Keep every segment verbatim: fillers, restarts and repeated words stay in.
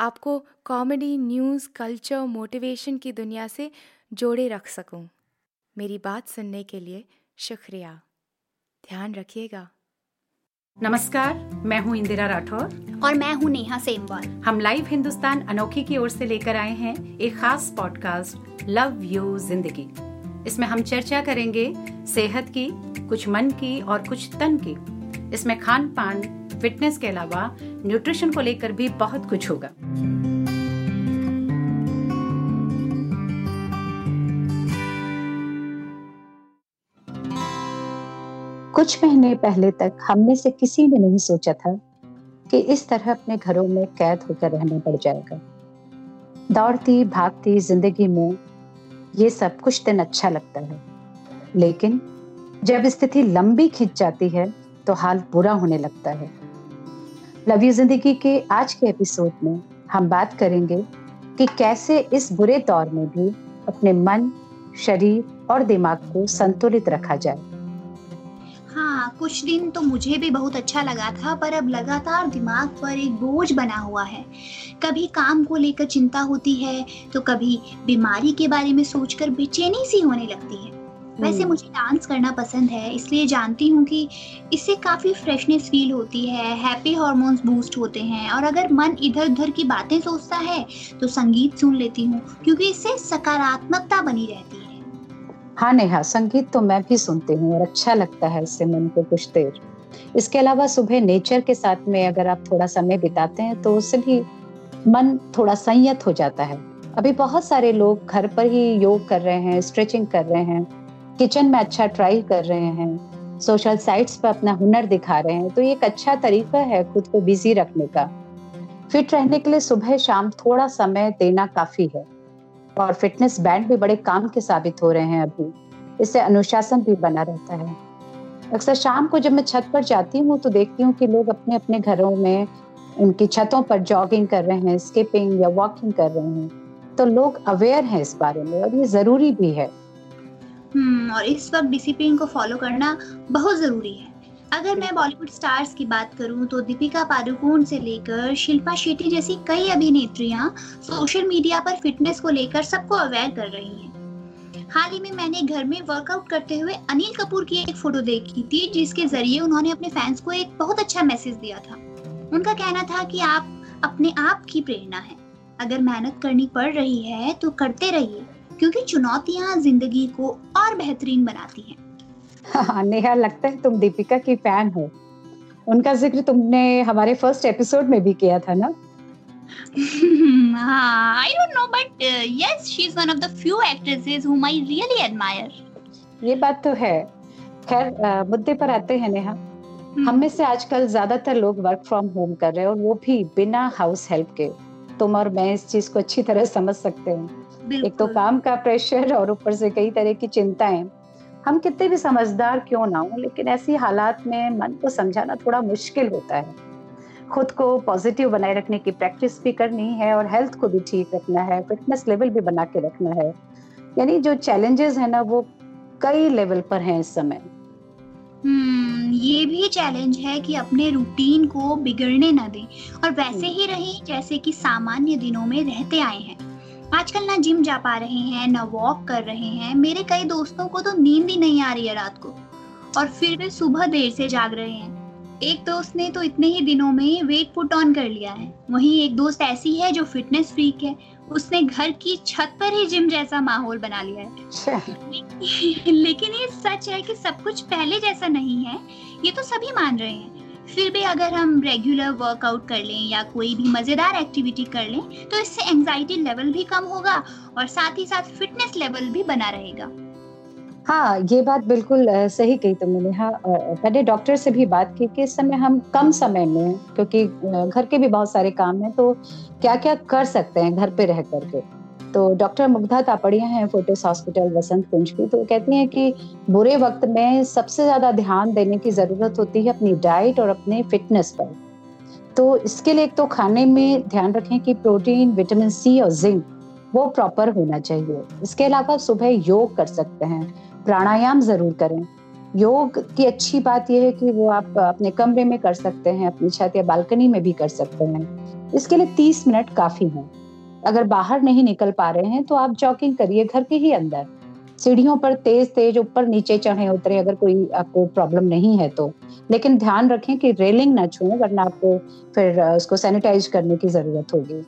आपको comedy, news, culture, motivation की दुनिया से जोड़े रख सकूं। मेरी बात सुनने के लिए शुक्रिया। ध्यान रखिएगा। नमस्कार, मैं हूँ इंदिरा राठौर और मैं हूँ नेहा सेमवाल। हम लाइव हिंदुस्तान अनोखी की ओर से लेकर आए हैं एक खास पॉडकास्ट लव यू जिंदगी। इसमें हम चर्चा करेंगे सेहत की, कुछ मन की और कुछ तन की। इसमें खान पान, फिटनेस के अलावा न्यूट्रिशन को लेकर भी बहुत कुछ होगा। कुछ महीने पहले तक हम में से किसी ने नहीं सोचा था कि इस तरह अपने घरों में कैद होकर रहना पड़ जाएगा। दौड़ती भागती जिंदगी में ये सब कुछ दिन अच्छा लगता है, लेकिन जब स्थिति लंबी खिंच जाती है तो हाल बुरा होने लगता है। लव यू जिंदगी के आज के एपिसोड में हम बात करेंगे कि कैसे इस बुरे दौर में भी अपने मन, शरीर और दिमाग को संतुलित रखा जाए। हाँ, कुछ दिन तो मुझे भी बहुत अच्छा लगा था, पर अब लगातार दिमाग पर एक बोझ बना हुआ है। कभी काम को लेकर चिंता होती है तो कभी बीमारी के बारे में सोचकर बेचैनी सी होने लगती है। वैसे मुझे डांस करना पसंद है, इसलिए जानती हूँ कि इससे काफ़ी फ्रेशनेस फील होती है, हैप्पी हार्मोन्स बूस्ट होते हैं। और अगर मन इधर उधर की बातें सोचता है तो संगीत सुन लेती हूँ, क्योंकि इससे सकारात्मकता बनी रहती है। हाँ नेहा, संगीत तो मैं भी सुनती हूँ और अच्छा लगता है इससे मन को कुछ देर। इसके अलावा सुबह नेचर के साथ में अगर आप थोड़ा समय बिताते हैं तो उससे भी मन थोड़ा संयत हो जाता है। अभी बहुत सारे लोग घर पर ही योग कर रहे हैं, स्ट्रेचिंग कर रहे हैं, किचन में अच्छा ट्राई कर रहे हैं, सोशल साइट्स पर अपना हुनर दिखा रहे हैं। तो ये एक अच्छा तरीका है खुद को बिजी रखने का। फिट रहने के लिए सुबह शाम थोड़ा समय देना काफी है। और फिटनेस बैंड भी बड़े काम के साबित हो रहे हैं अभी, इससे अनुशासन भी बना रहता है। अक्सर शाम को जब मैं छत पर जाती हूँ तो देखती हूँ कि लोग अपने अपने घरों में उनकी छतों पर जॉगिंग कर रहे हैं, स्किपिंग या वॉकिंग कर रहे हैं। तो लोग अवेयर हैं इस बारे में और ये जरूरी भी है। हम्म और इस वक्त डिसिप्लिन को फॉलो करना बहुत ज़रूरी है। अगर मैं बॉलीवुड स्टार्स की बात करूं तो दीपिका पादुकोण से लेकर शिल्पा शेट्टी जैसी कई अभिनेत्रियां सोशल मीडिया पर फिटनेस को लेकर सबको अवेयर कर रही हैं। हाल ही में मैंने घर में वर्कआउट करते हुए अनिल कपूर की एक फ़ोटो देखी थी, जिसके ज़रिए उन्होंने अपने फैंस को एक बहुत अच्छा मैसेज दिया था। उनका कहना था कि आप अपने आप की प्रेरणा है, अगर मेहनत करनी पड़ रही है तो करते रहिए, क्योंकि चुनौतियां जिंदगी को और बेहतरीन बनाती हैं। हाँ नेहा, लगता है तुम दीपिका की फैन हो। उनका जिक्र तुमने हमारे फर्स्ट एपिसोड में भी किया था ना? हाँ, I don't know, but uh, yes, she's one of the few actresses whom I really admire. ये बात तो है। खैर, मुद्दे पर आते हैं नेहा। hmm. हम में से आजकल ज्यादातर लोग वर्क फ्रॉम होम कर रहे हैं, और वो भी बिना हाउस हेल्प के। तुम और मैं इस चीज को अच्छी तरह समझ सकते हैं। एक तो काम का प्रेशर और ऊपर से कई तरह की चिंताएं। हम कितने भी समझदार क्यों ना हो, लेकिन ऐसी हालात में मन को समझाना थोड़ा मुश्किल होता है। खुद को पॉजिटिव बनाए रखने की प्रैक्टिस भी करनी है और हेल्थ को भी ठीक रखना है, फिटनेस लेवल भी बना के रखना है। यानी जो चैलेंजेस है ना, वो कई लेवल पर हैं इस समय। हम्म ये भी चैलेंज है कि अपने रूटीन को बिगड़ने ना दें और वैसे ही रहें जैसे कि सामान्य दिनों में रहते आए हैं। आजकल ना जिम जा पा रहे हैं, ना वॉक कर रहे हैं। मेरे कई दोस्तों को तो नींद ही नहीं आ रही है रात को, और फिर वे सुबह देर से जाग रहे हैं। एक दोस्त ने तो इतने ही दिनों में वेट पुट ऑन कर लिया है। वहीं एक दोस्त ऐसी है जो फिटनेस फ्रीक है, उसने घर की छत पर ही जिम जैसा माहौल बना लिया है। लेकिन ये सच है कि सब कुछ पहले जैसा नहीं है, ये तो सभी मान रहे हैं। फिर भी अगर हम रेगुलर वर्कआउट कर लें या कोई भी मजेदार एक्टिविटी कर लें तो इससे एंजाइटी लेवल भी कम होगा और साथ ही साथ फिटनेस लेवल भी बना रहेगा। हाँ, ये बात बिल्कुल सही कही तुमने नेहा। मैंने डॉक्टर से भी बात की कि इस समय हम कम समय में, क्योंकि घर के भी बहुत सारे काम हैं, तो क्या क्या कर सकते हैं घर पे रह करके। तो डॉक्टर मुग्धता पढ़िया हैं फोर्टिस हॉस्पिटल वसंत कुंज की, तो कहती हैं कि बुरे वक्त में सबसे ज़्यादा ध्यान देने की ज़रूरत होती है अपनी डाइट और अपने फिटनेस पर। तो इसके लिए एक तो खाने में ध्यान रखें कि प्रोटीन, विटामिन सी और जिंक वो प्रॉपर होना चाहिए। इसके अलावा सुबह योग कर सकते हैं, प्राणायाम जरूर करें। योग की अच्छी बात यह है कि वो आप अपने कमरे में कर सकते हैं, अपनी छत या बालकनी में भी कर सकते हैं। इसके लिए तीस मिनट काफी हैं। अगर बाहर नहीं निकल पा रहे हैं तो आप जॉगिंग करिए घर के ही अंदर, सीढ़ियों पर तेज तेज ऊपर नीचे चढ़े उतरे, अगर कोई आपको प्रॉब्लम नहीं है तो। लेकिन ध्यान रखें कि रेलिंग ना छुएं, वरना आपको फिर उसको सैनिटाइज करने की जरूरत होगी।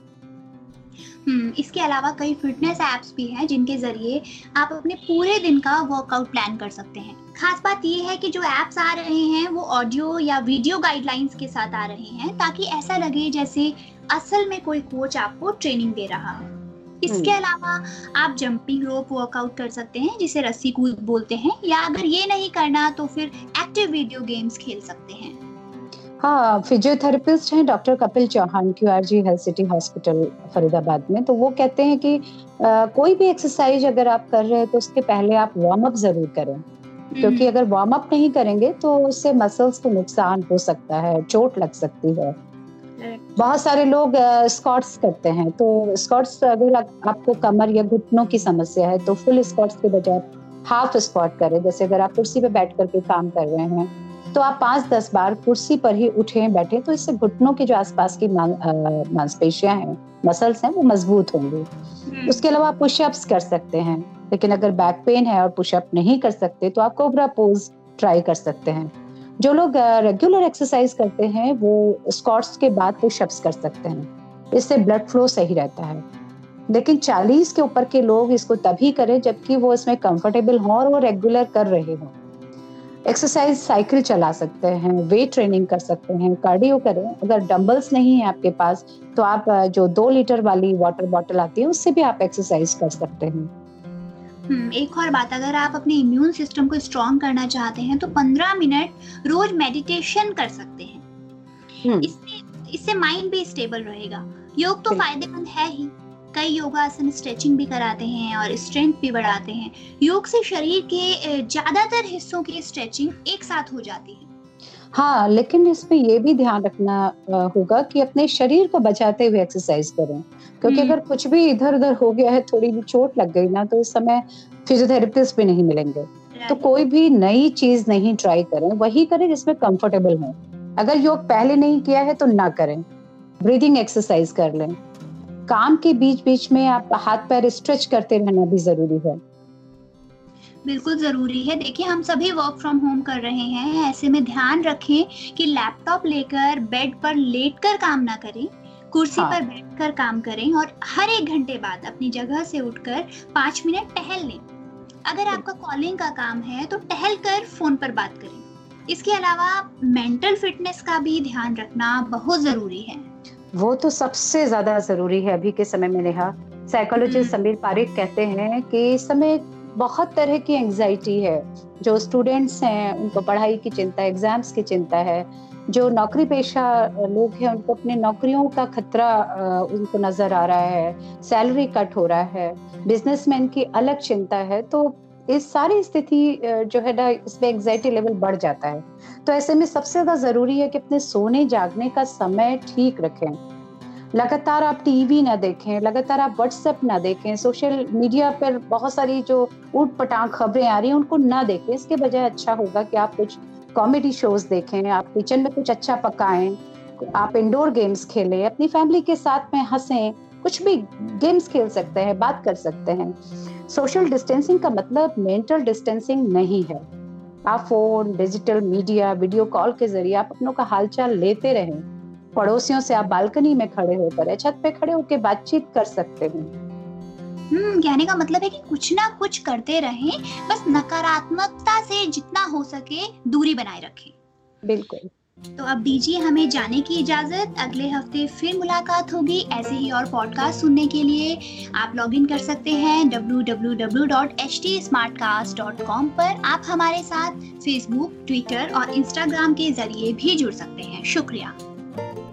इसके अलावा कई फिटनेस ऐप्स भी हैं जिनके जरिए आप अपने पूरे दिन का वर्कआउट प्लान कर सकते हैं। खास बात यह है कि जो ऐप्स आ रहे हैं वो ऑडियो या वीडियो गाइडलाइंस के साथ आ रहे हैं, ताकि ऐसा लगे जैसे असल में कोई कोच आपको ट्रेनिंग दे रहा है। इसके अलावा आप जंपिंग रोप वर्कआउट कर सकते हैं, जिसे रस्सी कूद बोलते हैं, या अगर ये नहीं करना तो फिर एक्टिव वीडियो गेम्स खेल सकते हैं। हाँ, फिजियोथेरेपिस्ट हैं doctor Kapil Chauhan QRG health city hospital Faridabad में, तो वो कहते हैं कि आ, कोई भी एक्सरसाइज अगर आप कर रहे हैं तो उसके पहले आप वार्म अप जरूर करें, क्योंकि अगर वार्म अप नहीं करेंगे तो उससे मसल्स को नुकसान हो सकता है, चोट लग सकती है। बहुत सारे लोग स्क्वाट्स करते हैं, तो स्क्वाट्स अगर आपको कमर या घुटनों की समस्या है तो फुल स्क्वाट्स के बजाय हाफ स्क्वाट करें। जैसे अगर आप कुर्सी पर बैठ करके काम कर रहे हैं तो आप पाँच दस बार कुर्सी पर ही उठे बैठे, तो इससे घुटनों के जो आसपास की मांसपेशियां हैं, मसल्स हैं, वो मजबूत होंगी। उसके अलावा आप पुशअप्स कर सकते हैं, लेकिन अगर बैक पेन है और पुशअप नहीं कर सकते तो आप कोबरा पोज ट्राई कर सकते हैं। जो लोग रेगुलर एक्सरसाइज करते हैं वो स्क्वाट्स के बाद पुशअप्स कर सकते हैं, इससे ब्लड फ्लो सही रहता है। लेकिन चालीस के ऊपर के लोग इसको तभी करें जबकि वो इसमें कंफर्टेबल हों और वो रेगुलर कर रहे हों। एक्सरसाइज, साइकिल चला सकते हैं, वेट ट्रेनिंग कर सकते हैं, कार्डियो करें। अगर डंबल्स नहीं है आपके पास तो आप जो दो लीटर वाली वाटर बॉटल आती है उससे भी आप एक्सरसाइज कर सकते हैं। एक और बात, अगर आप अपने इम्यून सिस्टम को स्ट्रॉन्ग करना चाहते हैं तो पंद्रह मिनट रोज मेडिटेशन कर सकते हैं। इससे इससे माइंड भी स्टेबल रहेगा। योग तो फायदेमंद है ही, कई योगासन, स्ट्रेचिंग भी कराते हैं और स्ट्रेंथ भी बढ़ाते हैं। योग से शरीर के ज्यादातर हिस्सों की स्ट्रेचिंग एक साथ हो जाती है। हाँ, लेकिन इसमें ये भी ध्यान रखना होगा कि अपने शरीर को बचाते हुए एक्सरसाइज करें, क्योंकि अगर कुछ भी इधर उधर हो गया है, थोड़ी भी चोट लग गई ना, तो इस समय फिजियोथेरेपिस्ट भी नहीं मिलेंगे। तो कोई भी नई चीज नहीं ट्राई करें, वही करें जिसमें कंफर्टेबल हो। अगर योग पहले नहीं किया है तो ना करें, ब्रीदिंग एक्सरसाइज कर लें। काम के बीच बीच में आप हाथ पैर स्ट्रेच करते रहना भी जरूरी है। बिल्कुल जरूरी है। देखिए, हम सभी वर्क फ्रॉम होम कर रहे हैं, ऐसे में ध्यान रखें कि लैपटॉप लेकर बेड पर लेटकर काम ना करें, कुर्सी हाँ। पर बैठकर काम करें और हर एक घंटे बाद अपनी जगह से उठकर पाँच मिनट टहल लें। अगर आपका कॉलिंग का काम है तो टहल कर फोन पर बात करें। इसके अलावा मेंटल फिटनेस का भी ध्यान रखना बहुत जरूरी है। वो तो सबसे ज्यादा जरूरी है अभी के समय में नेहा। साइकोलॉजिस्ट समीर पारिक कहते हैं कि इस समय बहुत तरह की एंजाइटी है। जो स्टूडेंट्स हैं उनको पढ़ाई की चिंता, एग्जाम्स की चिंता है। जो नौकरी पेशा लोग हैं उनको अपने नौकरियों का खतरा उनको नजर आ रहा है, सैलरी कट हो रहा है। बिजनेसमैन की अलग चिंता है। तो इस सारी स्थिति जो है ना, इसमें एंग्जाइटी लेवल बढ़ जाता है। तो ऐसे में सबसे ज्यादा जरूरी है कि अपने सोने जागने का समय ठीक रखें। लगातार आप टीवी ना देखें, लगातार आप व्हाट्सएप ना देखें, सोशल मीडिया पर बहुत सारी जो ऊट पटांग खबरें आ रही हैं उनको ना देखें। इसके बजाय अच्छा होगा कि आप कुछ कॉमेडी शोज देखें, आप किचन में कुछ अच्छा पकाएं, आप इंडोर गेम्स खेलें, अपनी फैमिली के साथ में हंसें, कुछ भी गेम्स खेल सकते हैं, बात कर सकते हैं। सोशल डिस्टेंसिंग का मतलब मेंटल डिस्टेंसिंग नहीं है। आप phone, digital media, video call के जरिए आप अपनों का हालचाल लेते रहें। पड़ोसियों से आप बालकनी में खड़े होकर या छत पे खड़े होकर बातचीत कर सकते हो। हम्म कहने का मतलब है कि कुछ ना कुछ करते रहें, बस नकारात्मकता से जितना हो सके दूरी बनाए रखें। बिल्कुल। तो अब दीजिए हमें जाने की इजाजत। अगले हफ्ते फिर मुलाकात होगी। ऐसे ही और पॉडकास्ट सुनने के लिए आप लॉग इन कर सकते हैं W W W dot H T Smartcast dot com पर। आप हमारे साथ फेसबुक, ट्विटर और इंस्टाग्राम के जरिए भी जुड़ सकते हैं। शुक्रिया।